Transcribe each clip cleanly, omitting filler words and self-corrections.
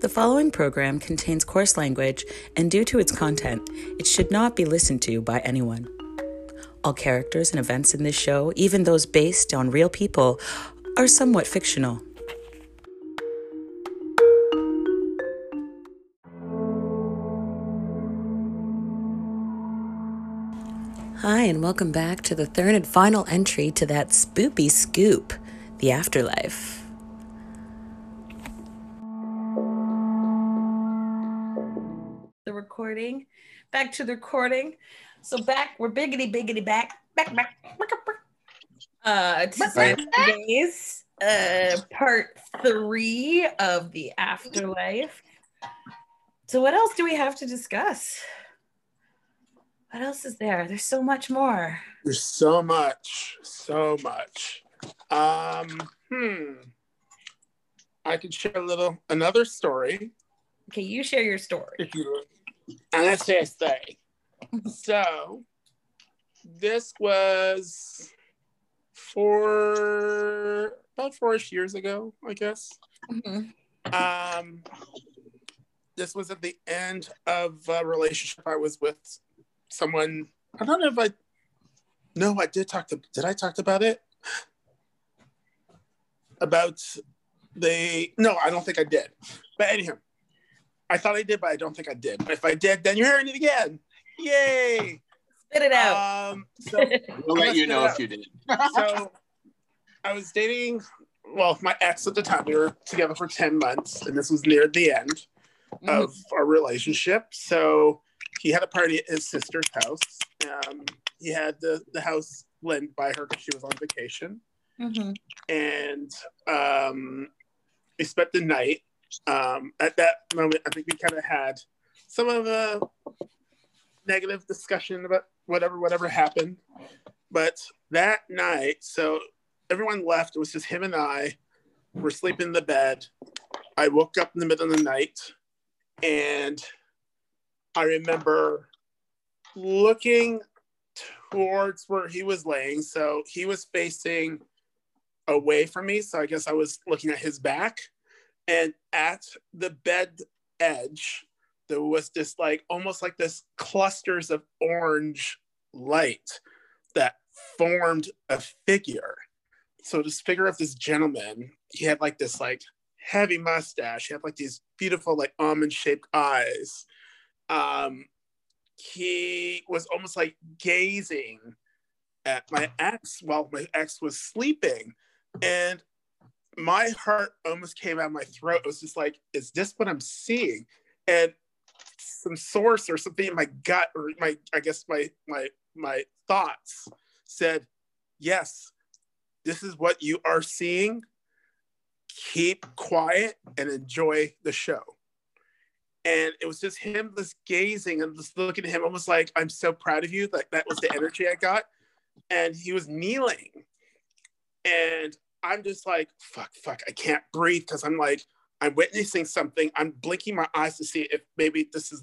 The following program contains coarse language, and due to its content, it should not be listened to by anyone. All characters and events in this show, even those based on real people, are somewhat fictional. Hi, and welcome back to the third and final entry to that Spoopy Scoop, The Afterlife. Back to the recording. So back, we're biggity back. To 7 days, part 3 of The Afterlife. So what else do we have to discuss? What else is there? There's so much more. There's so much. I could share another story. Okay, you share your story. If you Unless they say. So, this was about 4-ish years ago, I guess. Mm-hmm. This was at the end of a relationship I was with someone. I don't know if I. No, I did talk to. Did I talk about it? No, I don't think I did. But anyhow. I thought I did, but I don't think I did. But if I did, then you're hearing it again. Yay! Spit it out. We'll let you know if you did. So I was dating, my ex at the time. We were together for 10 months, and this was near the end of our relationship. So he had a party at his sister's house. He had the house lent by her because she was on vacation. Mm-hmm. And they spent the night. At that moment, I think we kind of had some of a negative discussion about whatever happened. But that night, so everyone left. It was just him and I. We're sleeping in the bed. I woke up in the middle of the night, and I remember looking towards where he was laying. So he was facing away from me. So I guess I was looking at his back. And at the bed edge, there was this almost clusters of orange light that formed a figure. So this figure of this gentleman, he had this heavy mustache. He had these beautiful almond shaped eyes. He was almost gazing at my ex while my ex was sleeping. And my heart almost came out of my throat. It was just is this what I'm seeing? And some source or something in my gut or my thoughts said, yes, this is what you are seeing. Keep quiet and enjoy the show. And it was just him just gazing and just looking at him almost I'm so proud of you. That was the energy I got. And he was kneeling. And I'm just fuck, I can't breathe because I'm witnessing something. I'm blinking my eyes to see if maybe this is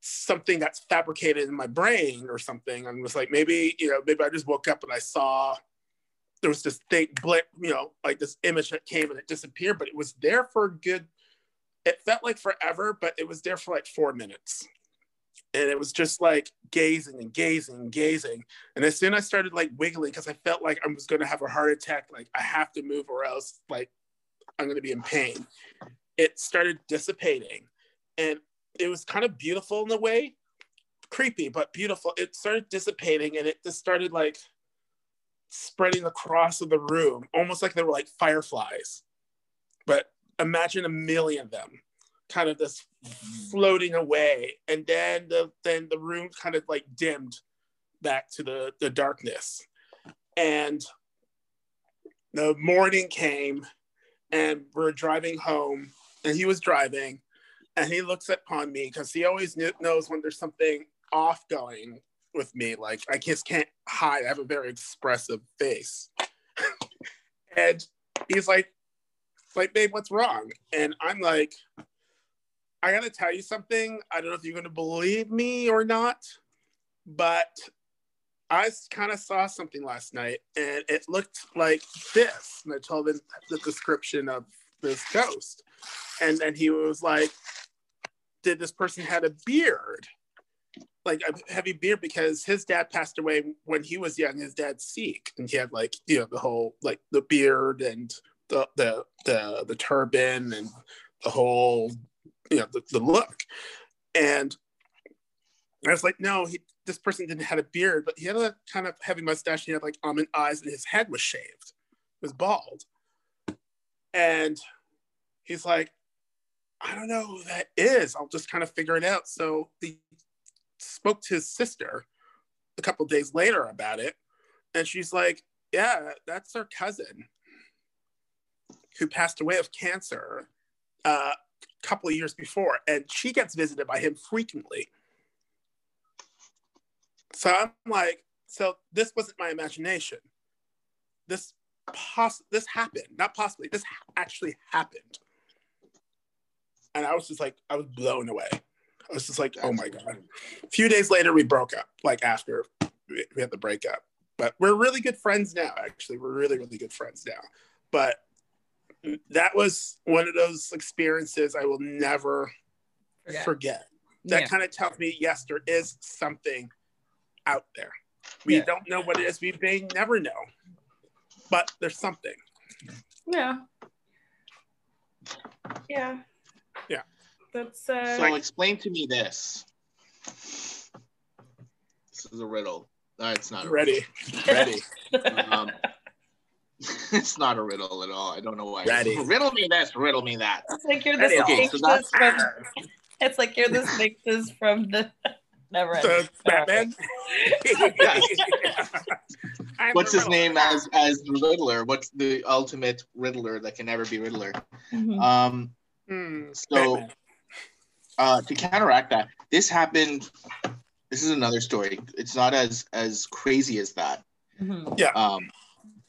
something that's fabricated in my brain or something. I'm just maybe I just woke up and I saw there was this thing blip, this image that came and it disappeared, but it was there for it felt like forever, but it was there for 4 minutes. And it was just gazing. And as soon as I started wiggling, because I felt like I was going to have a heart attack, I have to move or else I'm going to be in pain. It started dissipating. And it was kind of beautiful in a way, creepy, but beautiful. It started dissipating and it just started spreading across the room, almost like they were fireflies. But imagine a million of them. Kind of this floating away, and then the room kind of dimmed back to the darkness, and the morning came, and we're driving home, and he was driving, and he looks upon me because he always knows when there's something off going with me. I just can't hide. I have a very expressive face, and he's "Babe, what's wrong?" And I'm like, I gotta tell you something. I don't know if you're gonna believe me or not, but I kind of saw something last night and it looked like this. And I told him the description of this ghost. And then he was like, did this person had a beard? Like a heavy beard, because his dad passed away when he was young, his dad's Sikh. And he had like, you know, the whole, like the beard and the turban and the whole, you know, the look. And I was like, no, this person didn't have a beard, but he had a kind of heavy mustache. He had like almond eyes and his head was shaved. He was bald. And he's like, I don't know who that is. I'll just kind of figure it out. So he spoke to his sister a couple of days later about it. And she's like, yeah, that's her cousin who passed away of cancer a couple of years before. And she gets visited by him frequently. So I'm like, so this wasn't my imagination. This happened, not possibly, this actually happened. And I was just like, I was blown away. I was just like, oh my God. A few days later, we broke up, like after we had the breakup. But we're really good friends now, actually. We're really, really good friends now. But that was one of those experiences I will never forget. That kind of tells me, yes, there is something out there. We don't know what it is. We may never know, but there's something. Yeah. That's so explain to me this. This is a riddle. It's not a riddle. It's not a riddle at all. I don't know why. Riddle me this. Riddle me that. It's like you're this. Okay, so that's from, it's like you're this. Make this from the. Never so Batman. What's his name as the Riddler? What's the ultimate Riddler that can never be Riddler? Mm-hmm. So to counteract that, this happened. This is another story. It's not as crazy as that. Mm-hmm. Yeah.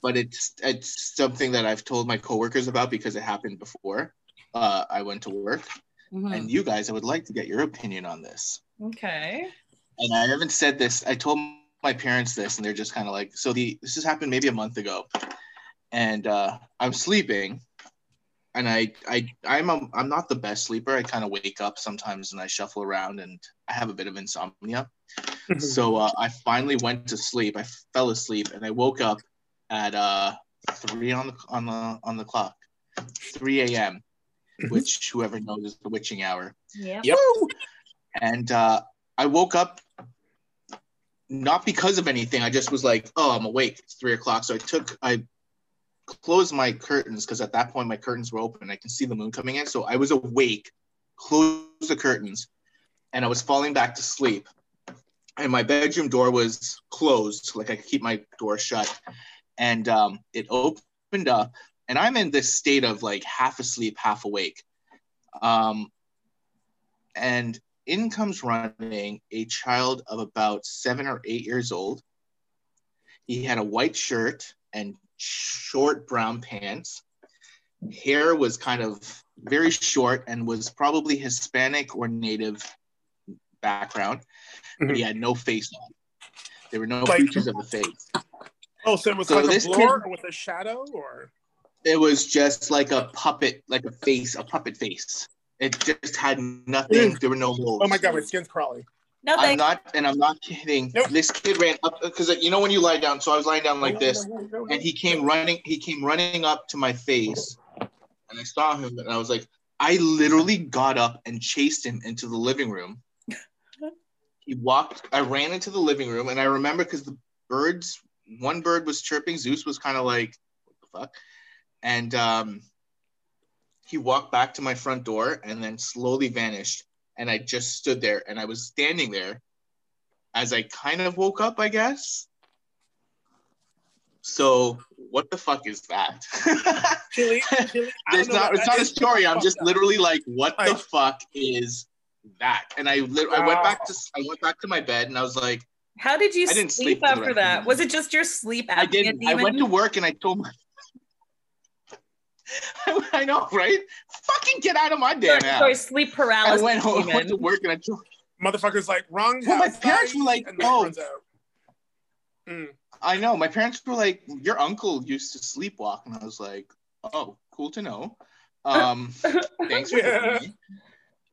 But it's something that I've told my coworkers about because it happened before I went to work. Mm-hmm. And you guys, I would like to get your opinion on this. Okay. And I haven't said this. I told my parents this, and they're just kind of like, so this has happened maybe a month ago, and I'm sleeping, and I'm not the best sleeper. I kind of wake up sometimes, and I shuffle around, and I have a bit of insomnia. So I finally went to sleep. I fell asleep, and I woke up at 3 on the clock, 3 a.m., which whoever knows is the witching hour. Yeah. Yep. And I woke up not because of anything. I just was like, oh, I'm awake. It's 3 o'clock. So I closed my curtains because at that point my curtains were open. I can see the moon coming in. So I was awake, closed the curtains, and I was falling back to sleep. And my bedroom door was closed. Like I keep my door shut. And it opened up. And I'm in this state of like half asleep, half awake. And in comes running a child of about 7 or 8 years old. He had a white shirt and short brown pants. Hair was kind of very short and was probably Hispanic or Native background, but he had no face on. There were no features of a face. Oh, so it was like a blur or with a shadow, or? It was just like a puppet, like a puppet face. It just had nothing. There were no holes. Oh my God, my skin's crawling. Nothing. I'm not kidding. Nope. This kid ran up because you know when you lie down. So I was lying down like this, and he came running. He came running up to my face, and I saw him, and I was like, I literally got up and chased him into the living room. He walked. I ran into the living room, and I remember because the birds. One bird was chirping. Zeus was kind of like, what the fuck, and He walked back to my front door and then slowly vanished. And I just stood there, and I was standing there as I kind of woke up, I guess. So what the fuck is that? Chili, it's not a story. I'm just literally like, what the fuck is that? And I went back to my bed, and I was like, how did you sleep after that? Was it just your sleep? I didn't. I went to work, and I told my. I know, right? Fucking get out of my damn house. Sorry, sleep paralysis. I went home, went to work, and I told motherfuckers like wrong. Well, my parents were like, "Oh, I know." My parents were like, "Your uncle used to sleepwalk," and I was like, "Oh, cool to know." Thanks for having me.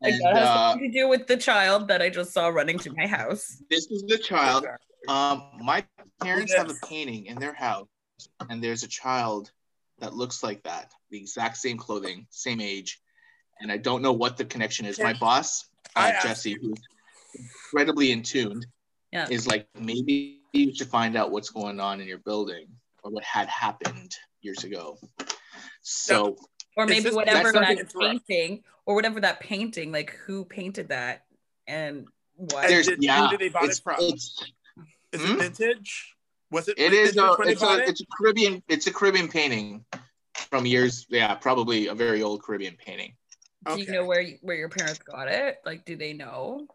And that has something to do with the child that I just saw running to my house. This is the child. My parents have a painting in their house, and there's a child that looks like that. The exact same clothing, same age. And I don't know what the connection is. My boss, Jesse, who's incredibly in tune, is like, maybe you should find out what's going on in your building or what had happened years ago. So... Or maybe whatever that painting, or whatever that painting, like who painted that and what? Who did they buy it from? Is it vintage? Was it? It's a Caribbean. It's a Caribbean painting from years. Yeah, probably a very old Caribbean painting. Do you know where your parents got it? Like, do they know?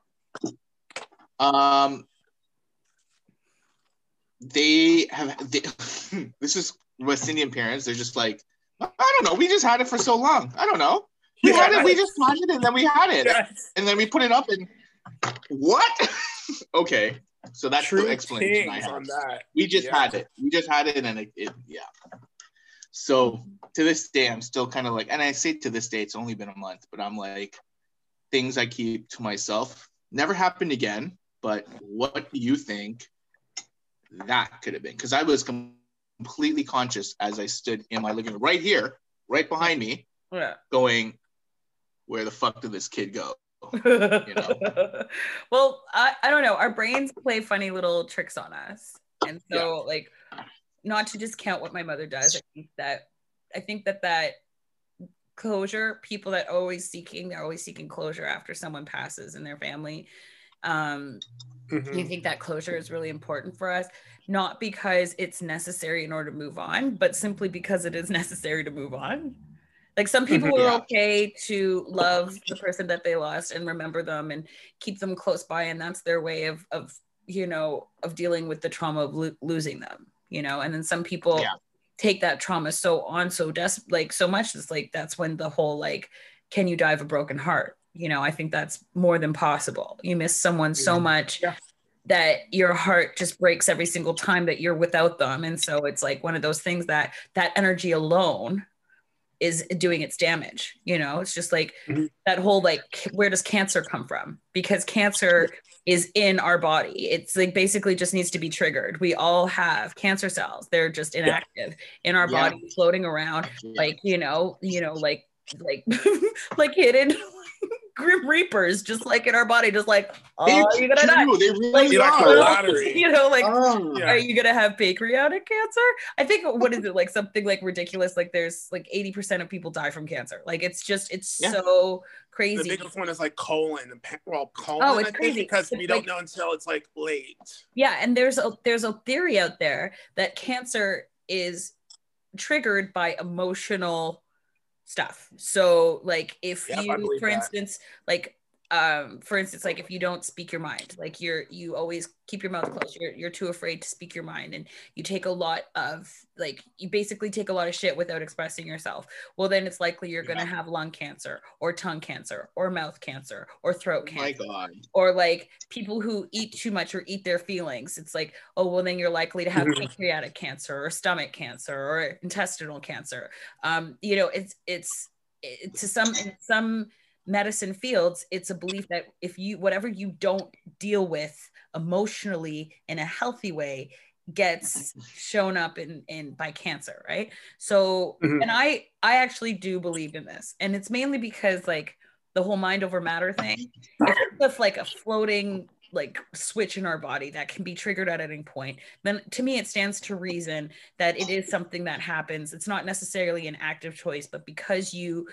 They have. This is West Indian parents. They're just like, I don't know. We just had it for so long. I don't know. We had it. We just had it, and then we had it, and then we put it up. And what? Okay, so that's the explanation I have. We just had it. We just had it, and it. So to this day, I'm still kind of like, and I say to this day, it's only been a month, but I'm like, things I keep to myself never happened again. But what do you think that could have been? Because I was completely conscious as I stood in my living room right here, right behind me, going, where the fuck did this kid go? You know? Well, I don't know. Our brains play funny little tricks on us. And so like, not to discount what my mother does, I think that closure, people that they're always seeking closure after someone passes in their family. I think that closure is really important for us, not because it's necessary in order to move on, but simply because it is necessary to move on. Like, some people are okay to love the person that they lost and remember them and keep them close by, and that's their way of dealing with the trauma of losing them, you know. And then some people take that trauma so much, it's like, that's when the whole like, can you die of a broken heart? You know, I think that's more than possible. You miss someone so much that your heart just breaks every single time that you're without them. And so it's like one of those things that energy alone is doing its damage. You know, it's just like that whole, like, where does cancer come from? Because cancer is in our body. It's like, basically just needs to be triggered. We all have cancer cells. They're just inactive in our body, floating around, like, you know, like, like hidden Grim Reapers, just like in our body, just like, are you gonna die? They really are. You know, like, are you gonna have pancreatic cancer? I think, what is it, like something like ridiculous, like there's like 80% of people die from cancer. Like, it's just, it's so crazy. The biggest one is like colon. Well, colon, it's crazy because we don't know until it's like late. Yeah, and there's a theory out there that cancer is triggered by emotional stuff. So like, if you, for instance, like if you don't speak your mind, like you always keep your mouth closed, you're too afraid to speak your mind, and you take a lot of, like, you basically take a lot of shit without expressing yourself, well then it's likely you're going to have lung cancer or tongue cancer or mouth cancer or throat cancer. My God. Or like people who eat too much or eat their feelings, it's like, oh well then you're likely to have pancreatic cancer or stomach cancer or intestinal cancer. You know, it's to some medicine fields, it's a belief that if whatever you don't deal with emotionally in a healthy way gets shown up in by cancer, right? So and I actually do believe in this, and it's mainly because like the whole mind over matter thing, if like a floating like switch in our body that can be triggered at any point, then to me it stands to reason that it is something that happens. It's not necessarily an active choice, but because you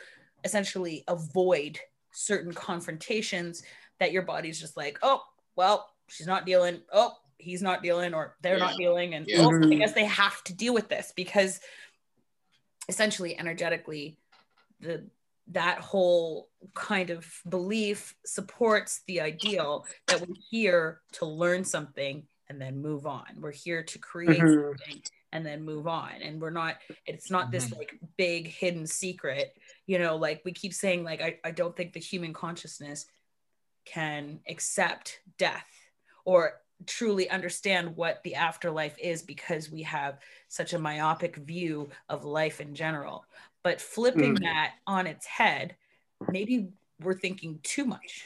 essentially avoid certain confrontations, that your body's just like, oh well, she's not dealing, oh he's not dealing, or they're not dealing, and I guess they have to deal with this, because essentially energetically that whole kind of belief supports the ideal that we're here to learn something and then move on. We're here to create something and then move on. And we're not, it's not this like big hidden secret, you know, like we keep saying, like, I don't think the human consciousness can accept death or truly understand what the afterlife is, because we have such a myopic view of life in general. But flipping that on its head, maybe we're thinking too much,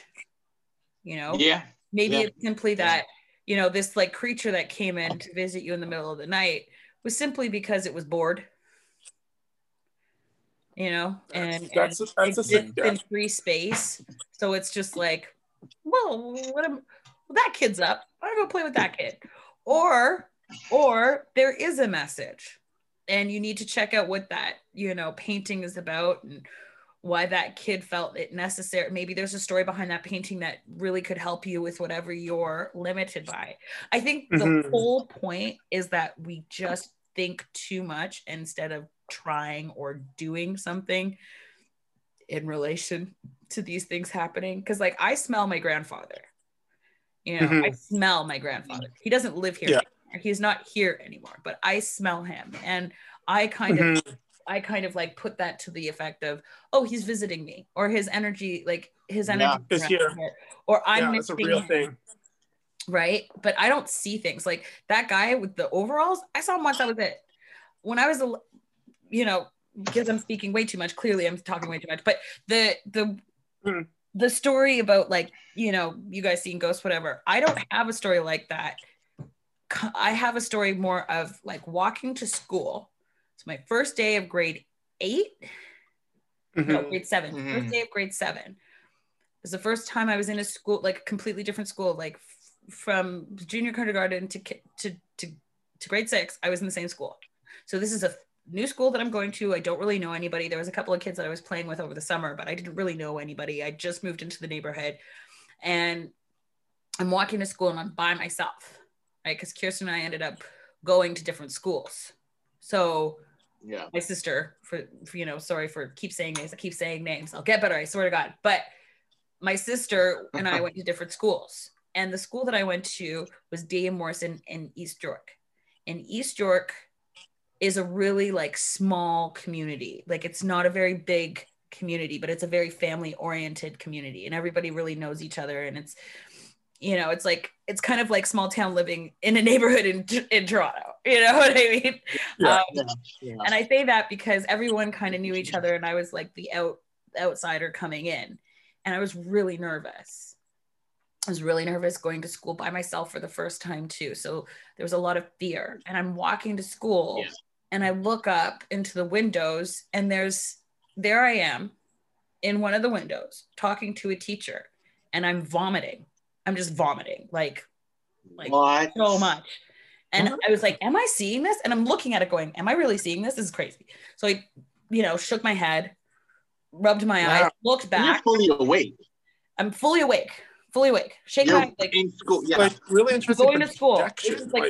you know? Yeah. Maybe it's simply that, you know, this like creature that came in to visit you in the middle of the night was simply because it was bored, you know, and in free space. So it's just like, well, what am, well, that kid's up, I'm gonna go play with that kid. Or there is a message, and you need to check out what that, you know, painting is about and why that kid felt it necessary. Maybe there's a story behind that painting that really could help you with whatever you're limited by. I think the whole point is that we just think too much instead of trying or doing something in relation to these things happening. Cause like I smell my grandfather, you know, I smell my grandfather. He doesn't live here anymore. He's not here anymore, but I smell him. And I kind of, like put that to the effect of, oh, he's visiting me, or his energy, like his energy is here, or I'm missing a real thing. Right. But I don't see things like that guy with the overalls. I saw him once. That was it. When I was, you know, because I'm speaking way too much, clearly I'm talking way too much, but the story about, like, you know, you guys seeing ghosts, whatever. I don't have a story like that. I have a story more of like walking to school. So my first day of grade seven. First day of grade 7. It was the first time I was in a school, like a completely different school, like from junior kindergarten to grade 6, I was in the same school. So this is a new school that I'm going to. I don't really know anybody. There was a couple of kids that I was playing with over the summer, but I didn't really know anybody. I just moved into the neighborhood, and I'm walking to school and I'm by myself, right? Because Kirsten and I ended up going to different schools. So yeah, my sister, for you know, sorry for keep saying names. I keep saying names. I'll get better, I swear to God. But my sister and I went to different schools, and the school that I went to was Dave Morrison in East York. And East York is a really like small community. Like it's not a very big community, but it's a very family oriented community, and everybody really knows each other. And it's, you know, it's like, it's kind of like small town living in a neighborhood in Toronto, you know what I mean? Yeah, And I say that because everyone kind of knew each other, and I was like the outsider coming in, and I was really nervous. Going to school by myself for the first time too. So there was a lot of fear, and I'm walking to school and I look up into the windows, and there I am in one of the windows talking to a teacher, and I'm vomiting. I'm just vomiting like what? So much. And I was like, am I seeing this? And I'm looking at it going, am I really seeing this? This is crazy. So I, you know, shook my head, rubbed my eyes, looked back. You're fully awake. I'm fully awake, Shake my head, like, in school. Yeah. Like, really interesting. Going to school. It's like,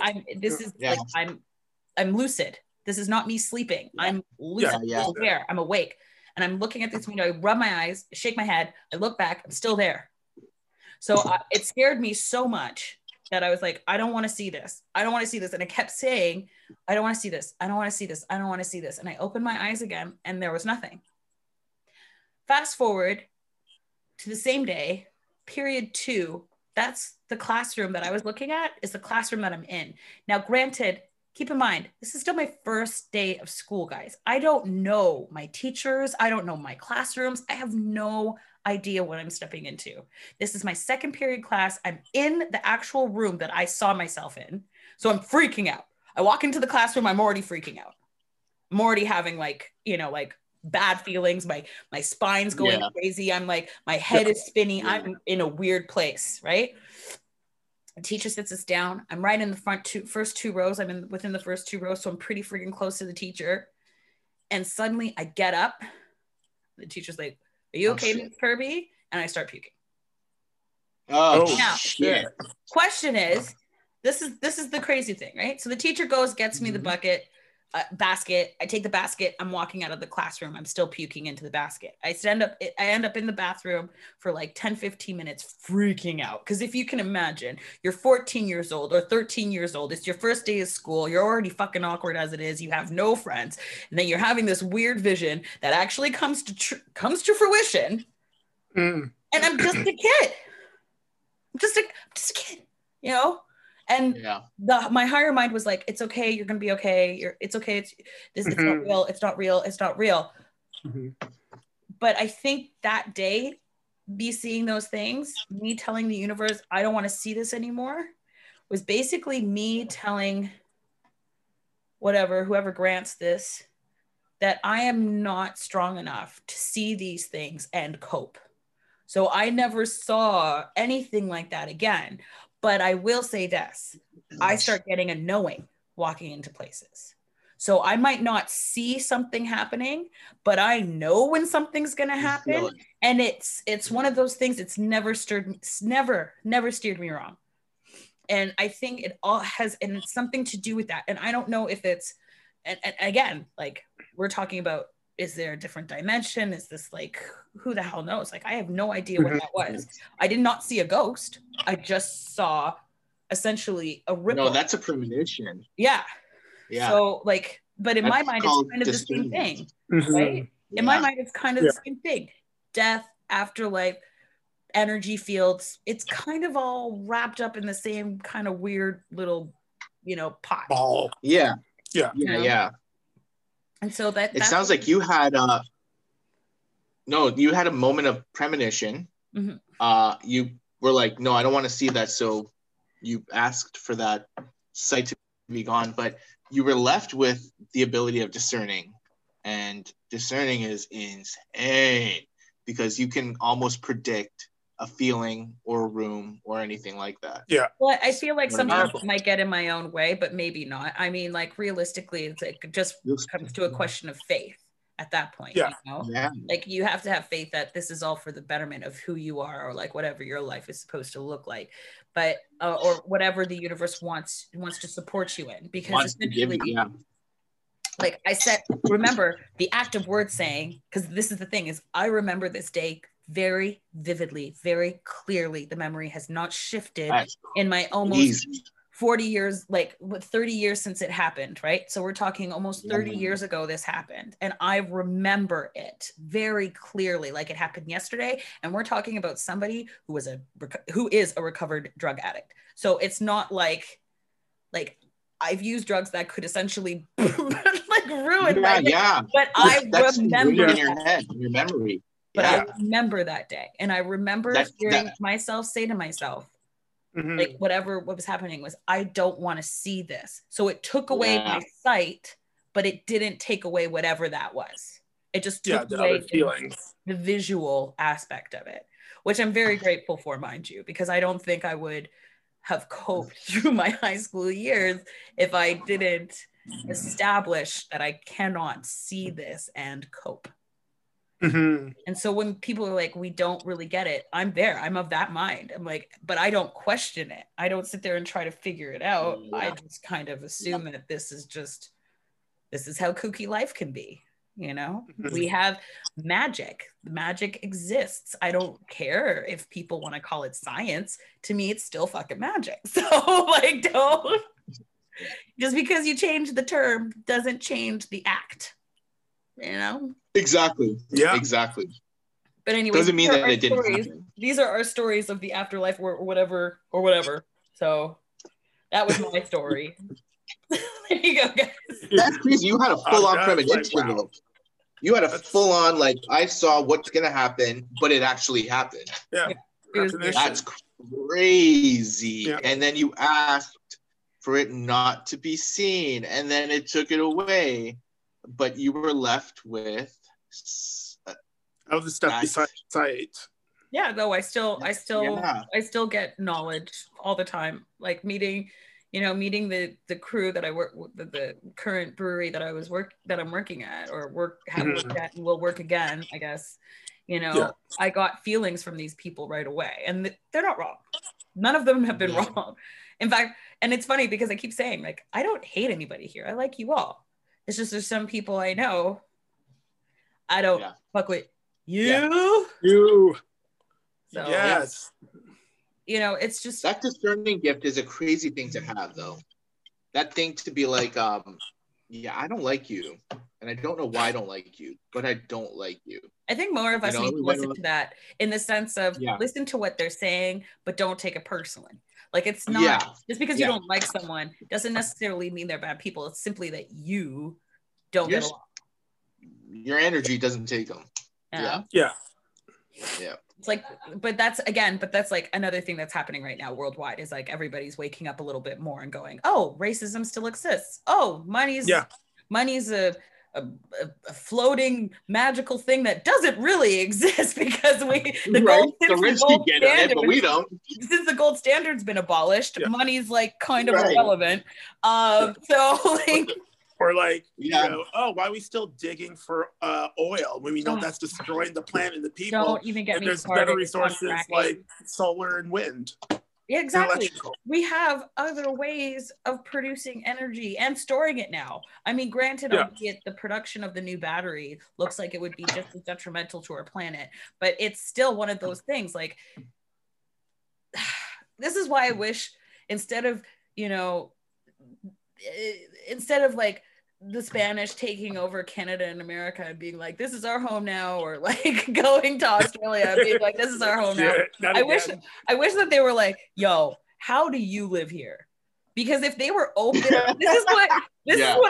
I'm lucid. This is not me sleeping. I'm lucid. I'm aware. I'm awake. And I'm looking at this window. I rub my eyes, shake my head. I look back. I'm still there. So it scared me so much that I was like, I don't want to see this. I don't want to see this. And I kept saying, I don't want to see this. I don't want to see this. I don't want to see this. And I opened my eyes again, and there was nothing. Fast forward to the same day, period 2. That's the classroom that I was looking at, is the classroom that I'm in. Now, granted, keep in mind, this is still my first day of school, guys. I don't know my teachers. I don't know my classrooms. I have no idea what I'm stepping into. This is my second period class. I'm in the actual room that I saw myself in. So I'm freaking out. I walk into the classroom, I'm already freaking out. I'm already having like, you know, like bad feelings. My spine's going crazy. I'm like, my head is spinning. Yeah. I'm in a weird place, right? The teacher sits us down. I'm right in the first two rows. I'm in within the first two rows. So I'm pretty freaking close to the teacher. And suddenly I get up. The teacher's like, are you okay, Miss Kirby? And I start puking. Oh, now, shit. Question is, this is the crazy thing, right? So the teacher goes, gets me the basket. I take the basket. I'm walking out of the classroom. I'm still puking into the basket. I end up in the bathroom for like 10, 15 minutes freaking out. Because if you can imagine, you're 14 years old or 13 years old. It's your first day of school. You're already fucking awkward as it is. You have no friends. And then you're having this weird vision that actually comes to fruition. And I'm just a kid. I'm just a kid, you know? And my higher mind was like, it's okay, you're gonna be okay, it's okay, it's not real. Mm-hmm. But I think that day, me seeing those things, me telling the universe, I don't wanna see this anymore, was basically me telling whoever grants this, that I am not strong enough to see these things and cope. So I never saw anything like that again. But I will say this, I start getting a knowing walking into places. So I might not see something happening, but I know when something's gonna happen. And it's one of those things that's never steered me wrong. And I think it all has, and it's something to do with that. And I don't know if it's, and again, like we're talking about, is there a different dimension? Is this like, who the hell knows? Like, I have no idea what that was. I did not see a ghost. I just saw essentially a ripple. No, that's a premonition. Yeah. Yeah. So like, but in my mind, it's kind of the same thing, right? In my mind, it's kind of the same thing. Death, afterlife, energy fields, it's kind of all wrapped up in the same kind of weird little, pot. Ball. Yeah. Yeah. Yeah. Yeah. And so that sounds like you had a moment of premonition. Mm-hmm. You were like, no, I don't want to see that. So you asked for that sight to be gone, but you were left with the ability of discerning, and discerning is insane because you can almost predict a feeling or a room or anything like that. Yeah. Well, I feel like sometimes it might get in my own way, but maybe not. I mean, like realistically, it's like it just comes to a question of faith at that point. Yeah. Like you have to have faith that this is all for the betterment of who you are, or like whatever your life is supposed to look like, but or whatever the universe wants to support you in. Because essentially, like I said, remember the act of word saying, because this is the thing is, I remember this day very vividly, very clearly. The memory has not shifted in my almost 40 years, like 30 years since it happened, right? So we're talking almost 30 years ago this happened, and I remember it very clearly, like it happened yesterday. And we're talking about somebody who is a recovered drug addict. So it's not like I've used drugs that could essentially like ruin my life. Yeah. But that's remember in your head, in your memory. But I remember that day, and I remember hearing myself say to myself, like what was happening was, I don't want to see this. So it took away my sight, but it didn't take away whatever that was. It just took away the visual aspect of it, which I'm very grateful for, mind you, because I don't think I would have coped through my high school years if I didn't establish that I cannot see this and cope. Mm-hmm. And so when people are like, we don't really get it, I'm there, I'm of that mind. I'm like, but I don't question it. I don't sit there and try to figure it out. Yeah. I just kind of assume that this is how kooky life can be. We have magic. Magic exists. I don't care if people want to call it science. To me, it's still fucking magic. So like, don't, just because you change the term doesn't change the act. Exactly. Yeah. Exactly. But anyway, doesn't mean that it didn't happen. These are our stories of the afterlife, or whatever. So that was my story. There you go, guys. That's crazy. You had a full-on premonition. Like, wow. You had a full-on like, I saw what's gonna happen, but it actually happened. Yeah. That's crazy. Yeah. And then you asked for it not to be seen, and then it took it away. But you were left with all the stuff besides sight. Yeah, though I still get knowledge all the time. Like meeting the crew that I work with, the current brewery that I'm working at, or have worked at, and will work again, I guess. I got feelings from these people right away, and they're not wrong. None of them have been wrong. In fact, and it's funny because I keep saying like, I don't hate anybody here. I like you all. It's just there's some people I know, I don't fuck with you. Yeah. You. So, yes. It's just that discerning gift is a crazy thing to have, though. That thing to be like, yeah, I don't like you. And I don't know why I don't like you, but I don't like you. I think more of us need to listen to that in the sense of listen to what they're saying, but don't take it personally. Like, it's not just because you don't like someone doesn't necessarily mean they're bad people. It's simply that you don't get along. Your energy doesn't take them. Yeah. It's like, but that's like another thing that's happening right now worldwide is like everybody's waking up a little bit more and going, oh, racism still exists. Oh, money's a floating magical thing that doesn't really exist because since the gold standard's been abolished, money's like kind of irrelevant. So like, or like, you know, oh, why are we still digging for oil when we know that's destroying the planet and the people? Don't even get me started. There's better resources like solar and wind. Yeah, exactly. We have other ways of producing energy and storing it now. I mean, granted, the production of the new battery looks like it would be just as detrimental to our planet, but it's still one of those things. Like, this is why I wish instead of like the Spanish taking over Canada and America and being like, this is our home now, or like going to Australia and being like, this is our home now. I wish that they were like, yo, how do you live here? Because if they were open, this is what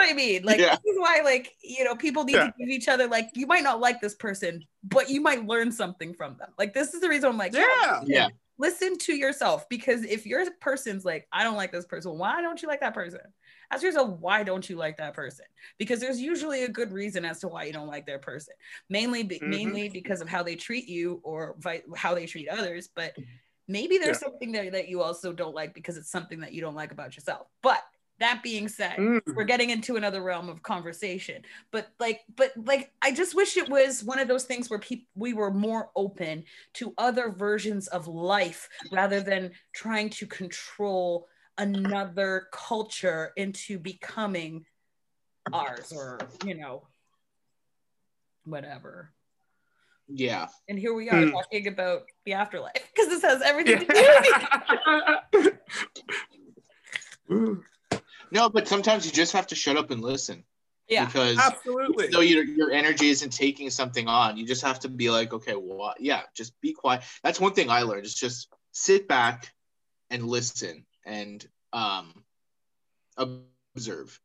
I mean. Like, this is why, like, you know, people need to give each other, like, you might not like this person, but you might learn something from them. Like, this is the reason I'm like, listen to yourself, because if your person's like, I don't like this person, why don't you like that person? Ask yourself, why don't you like that person? Because there's usually a good reason as to why you don't like their person. Mainly because of how they treat you or how they treat others. But maybe there's something there that you also don't like because it's something that you don't like about yourself. But that being said, we're getting into another realm of conversation. But I just wish it was one of those things where we were more open to other versions of life rather than trying to control another culture into becoming ours, or, you know, whatever. Yeah. And here we are talking about the afterlife, because this has everything to do with it. No, but sometimes you just have to shut up and listen. Yeah, because absolutely. No, your energy isn't taking something on. You just have to be like, okay, well, yeah, just be quiet. That's one thing I learned, is just sit back and listen and observe.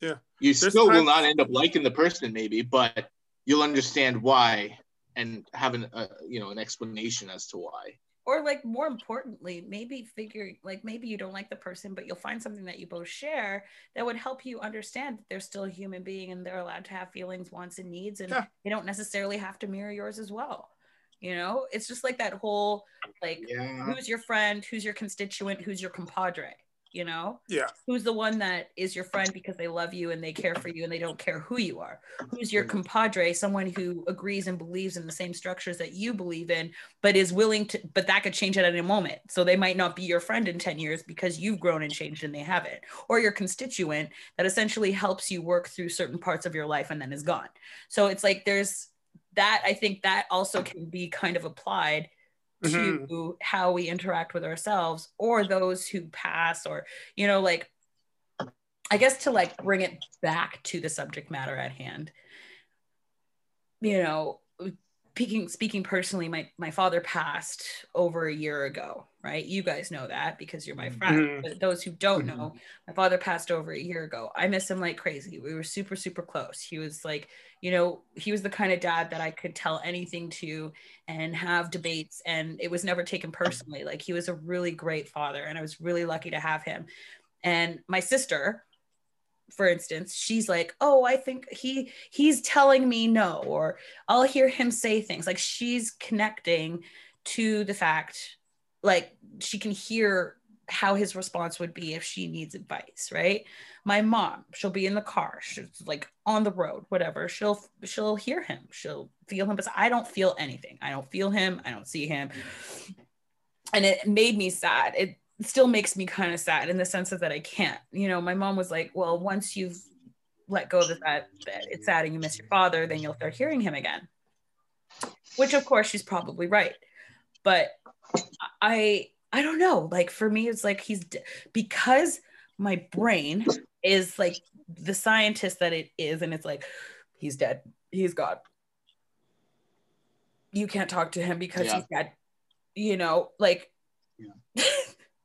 Yeah, you still will not end up liking the person, maybe, but you'll understand why and have an explanation as to why. Or, like, more importantly, maybe you don't like the person, but you'll find something that you both share that would help you understand that they're still a human being and they're allowed to have feelings, wants, and needs, and they don't necessarily have to mirror yours as well. You know, it's just like that whole, like, who's your friend, who's your constituent, who's your compadre, you know? Yeah. Who's the one that is your friend because they love you and they care for you and they don't care who you are? Who's your compadre, someone who agrees and believes in the same structures that you believe in, but is willing to, but that could change at any moment. So they might not be your friend in 10 years because you've grown and changed and they haven't. Or your constituent that essentially helps you work through certain parts of your life and then is gone. So it's like there's, that I think that also can be kind of applied to how we interact with ourselves or those who pass, or, you know, like, I guess to like bring it back to the subject matter at hand, you know, speaking personally, my father passed over a year ago, right? You guys know that because you're my friend, but those who don't know, my father passed over a year ago. I miss him like crazy. We were super, super close. He was like, you know, he was the kind of dad that I could tell anything to and have debates, and it was never taken personally. Like, he was a really great father, and I was really lucky to have him. And my sister, for instance, she's like, oh, I think he's telling me no, or I'll hear him say things. Like, she's connecting to the fact, like, she can hear how his response would be if she needs advice, right? My mom, she'll be in the car, she's like on the road, whatever, she'll hear him, she'll feel him, but I don't feel anything. I don't feel him, I don't see him. And it made me sad. It still makes me kind of sad in the sense of that I can't, you know. My mom was like, well, once you've let go of that it's sad and you miss your father, then you'll start hearing him again, which of course she's probably right. But I don't know, like, for me, it's like because my brain is like the scientist that it is, and it's like, he's dead, he's gone, you can't talk to him because he's dead, you know, like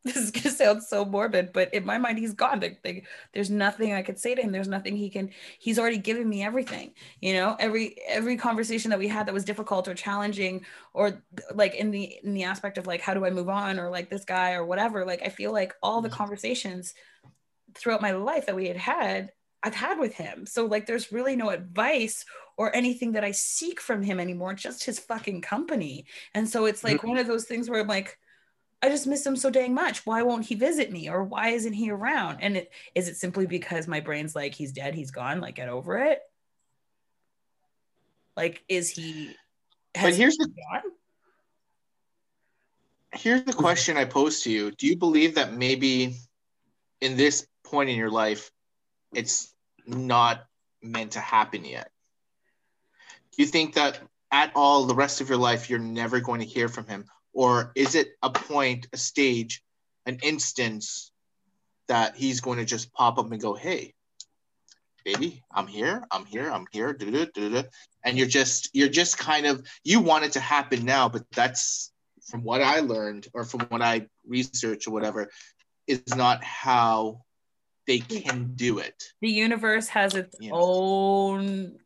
this is gonna sound so morbid, but in my mind, he's gone. Like, there's nothing I could say to him. There's nothing he can. He's already given me everything. You know, every conversation that we had that was difficult or challenging, or like in the aspect of like, how do I move on, or like this guy or whatever. Like, I feel like all the conversations throughout my life that we had, I've had with him. So like, there's really no advice or anything that I seek from him anymore. Just his fucking company. And so it's like one of those things where I'm like, I just miss him so dang much. Why won't he visit me? Or why isn't he around? And is it simply because my brain's like, he's dead, he's gone, like, get over it? Like, is he, but here's the question I pose to you. Do you believe that maybe in this point in your life, it's not meant to happen yet? Do you think that at all the rest of your life, you're never going to hear from him? Or is it a point, a stage, an instance that he's going to just pop up and go, hey, baby, I'm here, do. And you're just kind of, you want it to happen now, but that's, from what I learned or from what I researched or whatever, is not how they can do it. The universe has its own... like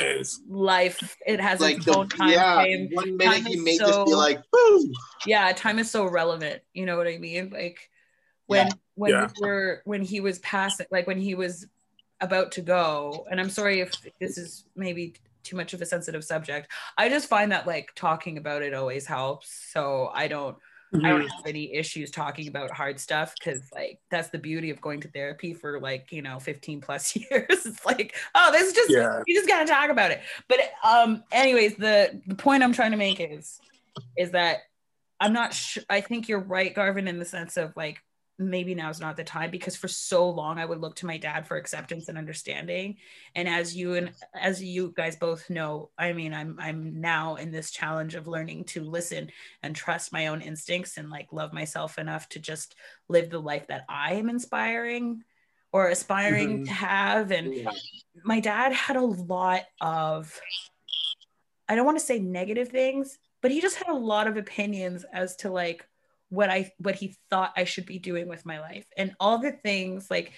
ways. Life, it has like its own time. Yeah, frame. 1 minute you may just be like, boom. Yeah, time is so relevant. You know what I mean? Like when he was passing, like when he was about to go. And I'm sorry if this is maybe too much of a sensitive subject. I just find that like talking about it always helps. So I don't have any issues talking about hard stuff, because like that's the beauty of going to therapy for like, you know, 15 plus years. It's like, oh, this is just, you just gotta talk about it. But anyways, the point I'm trying to make is that I'm not sure. I think you're right, Garvin, in the sense of like, maybe now's not the time, because for so long I would look to my dad for acceptance and understanding. And as you guys both know, I mean, I'm now in this challenge of learning to listen and trust my own instincts and like love myself enough to just live the life that I am inspiring or aspiring to have. And my dad had a lot of, I don't want to say negative things, but he just had a lot of opinions as to like what he thought I should be doing with my life, and all the things like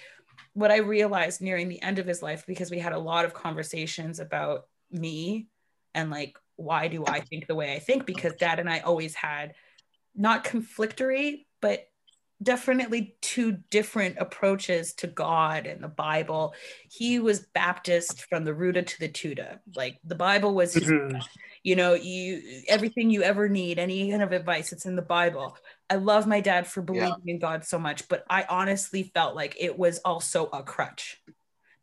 what I realized nearing the end of his life, because we had a lot of conversations about me and like, why do I think the way I think? Because Dad and I always had not conflictory, but definitely two different approaches to God and the Bible. He was Baptist from the Roota to the Tuta. Like the Bible was his, you know, everything you ever need, any kind of advice, it's in the Bible. I love my dad for believing in God so much, but I honestly felt like it was also a crutch,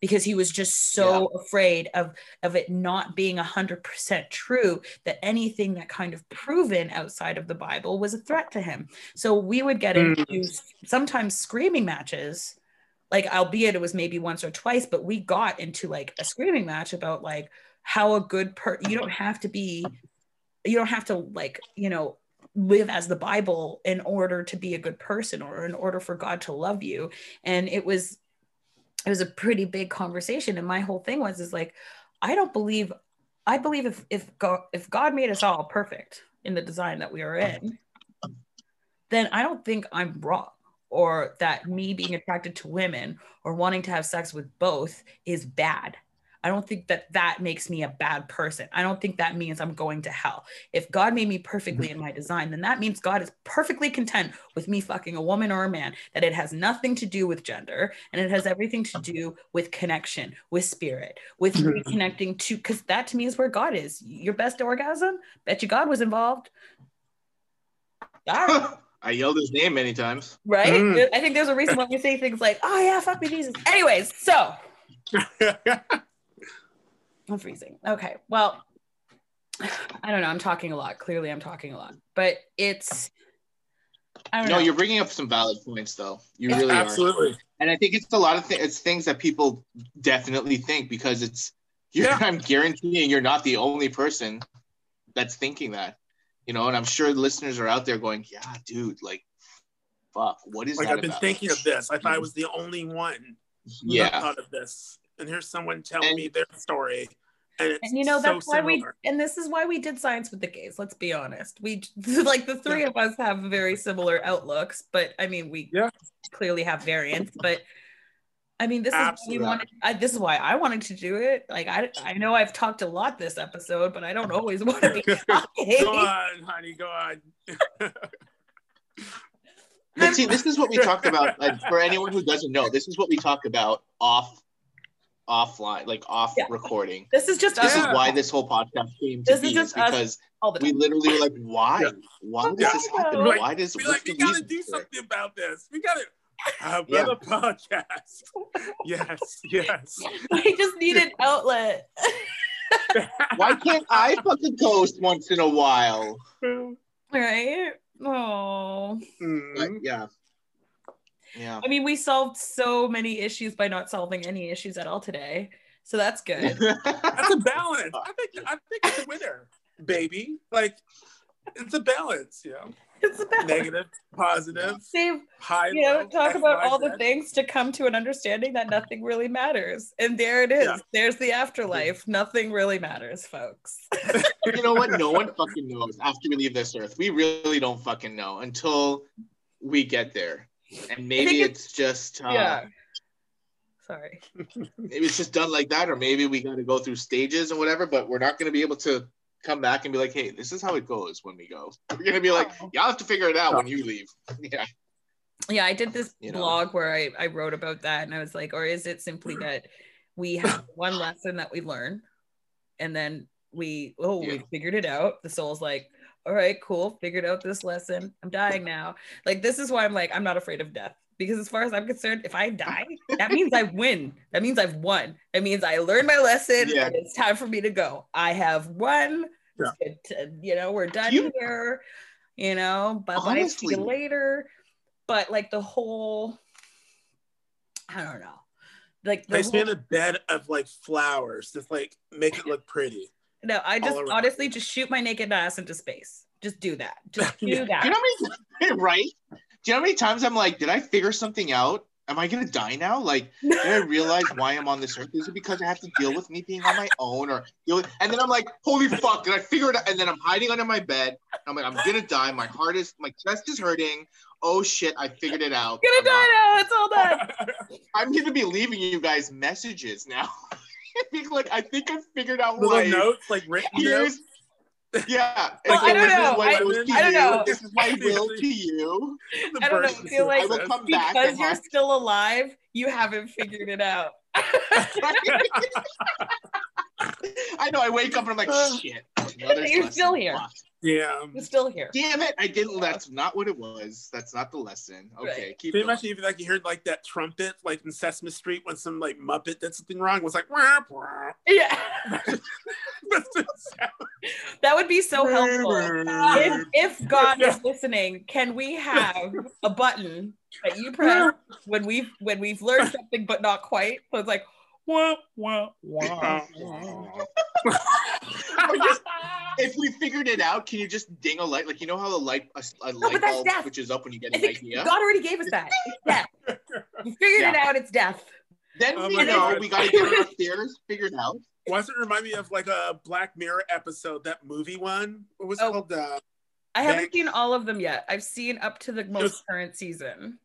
because he was just so afraid of it not being 100% true, that anything that kind of proven outside of the Bible was a threat to him. So we would get into sometimes screaming matches, like, albeit it was maybe once or twice, but we got into like a screaming match about like how a good person, you don't have to like, you know, live as the Bible in order to be a good person or in order for God to love you. And it was a pretty big conversation. And my whole thing was like, I believe if God made us all perfect in the design that we are in, then I don't think I'm wrong, or that me being attracted to women or wanting to have sex with both is bad. I don't think that makes me a bad person. I don't think that means I'm going to hell. If God made me perfectly in my design, then that means God is perfectly content with me fucking a woman or a man, that it has nothing to do with gender, and it has everything to do with connection, with spirit, with reconnecting to, because that to me is where God is. Your best orgasm? Bet you God was involved. I yelled his name many times. Right? I think there's a reason why we say things like, oh yeah, fuck me, Jesus. Anyways, so... I'm freezing. Okay. Well, I don't know. I'm talking a lot. Clearly I'm talking a lot, but it's, I don't know. No, you're bringing up some valid points though. You really are. Absolutely. And I think it's a lot of things that people definitely think, because it's, I'm guaranteeing you're not the only person that's thinking that, you know, and I'm sure the listeners are out there going, yeah, dude, like fuck, what is like, that I've been about? Thinking of this. I thought I was the only one who thought of this. And here's someone telling me their story. And you know, that's so why similar. And this is why we did Science with the Gays, let's be honest. We, like the three of us have very similar outlooks, but I mean, we clearly have variants, but I mean, this is why this is why I wanted to do it. Like, I know I've talked a lot this episode, but I don't always want to be talking. Go on, honey, go on. But see, this is what we talked about, like, for anyone who doesn't know, this is what we talk about offline, like off recording. This is just is why this whole podcast came to be, is because we literally were like, why? Why does this happen? Like, why does we gotta do something about this? We gotta have another podcast. Yes. We just need an outlet. Why can't I fucking ghost once in a while? Right? Oh. Mm. Yeah. I mean, we solved so many issues by not solving any issues at all today. So that's good. That's a balance. I think it's a winner, baby. Like, it's a balance, you know. It's a balance. Negative, positive, high, you know, low, talk about all the things to come to an understanding that nothing really matters. And there it is. Yeah. There's the afterlife. Nothing really matters, folks. You know what? No one fucking knows after we leave this earth. We really don't fucking know until we get there. And maybe it's just sorry. Maybe it's just done like that, or maybe we got to go through stages and whatever. But we're not going to be able to come back and be like, "Hey, this is how it goes when we go." We're going to be like, "Y'all have to figure it out when you leave." Yeah. I did this blog where I wrote about that, and I was like, "Or is it simply that we have one lesson that we learn, and then we figured it out?" The soul's like, all right, cool, figured out this lesson, I'm dying now. Like, this is why I'm like, I'm not afraid of death, because as far as I'm concerned, if I die, that means I win. That means I've won. That means I learned my lesson. Yeah. And it's time for me to go. I have won. Yeah. You know, we're done here. You know, bye-bye, see you later. But like the whole, I don't know. Like place me in a bed of like flowers, just like make it look pretty. No, I just honestly just shoot my naked ass into space. Just do that. Just do that. You know how many, right? Do you know how many times I'm like, did I figure something out? Am I going to die now? Like, did I realize why I'm on this earth? Is it because I have to deal with me being on my own? And then I'm like, holy fuck, did I figure it out? And then I'm hiding under my bed. I'm like, I'm going to die. My heart is, my chest is hurting. Oh shit, I figured it out. I'm going to die now. It's all done. I'm going to be leaving you guys messages now. Like, I think I figured out little notes, like written notes. Yeah. Well, like, I don't know. This is my will to you. I don't know. I feel like because you're still alive, you haven't figured it out. I know. I wake up and I'm like, shit. You're still here. Yeah. You're still here. Damn it! I didn't. That's not what it was. That's not the lesson. Okay. Right. Keep. Pretty much, even like you heard like that trumpet, like in Sesame Street, when some like Muppet did something wrong, was like, wah, wah. Yeah. That would be so helpful. If God is listening, can we have a button that you press when we've learned something but not quite? So it's like, wah, wah, wah, wah. If we figured it out, can you just ding a light? Like, you know how a light bulb switches up when you get an idea? God already gave us that. You figured it out, it's death. Then we know we gotta get it upstairs, figure it out. Why does it remind me of like a Black Mirror episode, that movie one? What was it called? I haven't seen all of them yet. I've seen up to the most current season.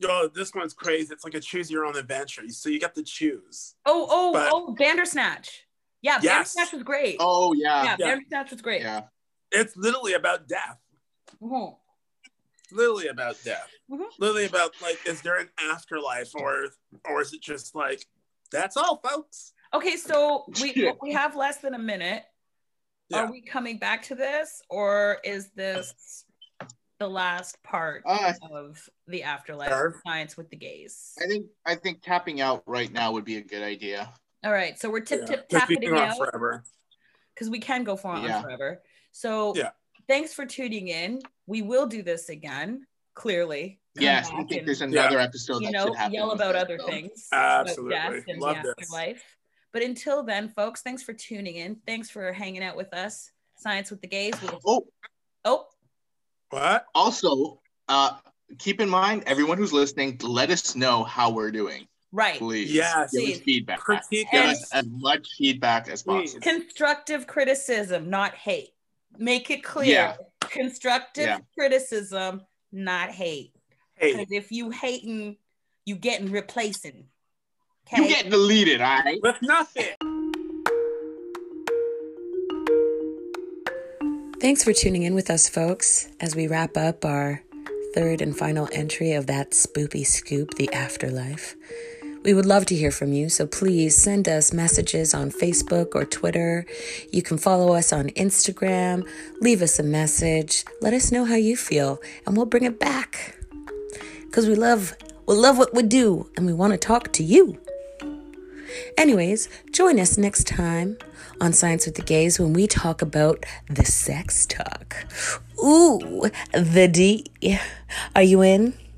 Yo, this one's crazy. It's like a choose your own adventure. So you got to choose. Oh, Bandersnatch. Yeah, Bandersnatch was great. Oh, yeah. Yeah, Bandersnatch was great. Yeah. It's literally about death. Mm-hmm. Literally about death. Mm-hmm. Literally about, like, is there an afterlife or is it just like, that's all, folks? Okay, so we have less than a minute. Yeah. Are we coming back to this, or is this the last part of the afterlife Science with the Gays? I think tapping out right now would be a good idea. All right, so we're tip tapping out forever, because we can go for on forever. So thanks for tuning in. We will do this again, clearly. Yes, I think there's another episode. You know, yell about other things. Absolutely, death and love the afterlife. This. But until then, folks, thanks for tuning in. Thanks for hanging out with us. Science with the Gays. What? Also, keep in mind, everyone who's listening, let us know how we're doing. Right. Please. Yes. Give us feedback. Give us as much feedback as possible. Constructive criticism, not hate. Make it clear. Yeah. Constructive criticism, not hate. Because if you hating, you getting replacing. Okay? You getting deleted, all right? With nothing. Thanks for tuning in with us, folks, as we wrap up our third and final entry of that Spoopy Scoop, The Afterlife. We would love to hear from you, so please send us messages on Facebook or Twitter. You can follow us on Instagram. Leave us a message. Let us know how you feel, and we'll bring it back. Because we love what we do, and we want to talk to you. Anyways, join us next time on Science with the Gays when we talk about the sex talk. Ooh, the D. Are you in?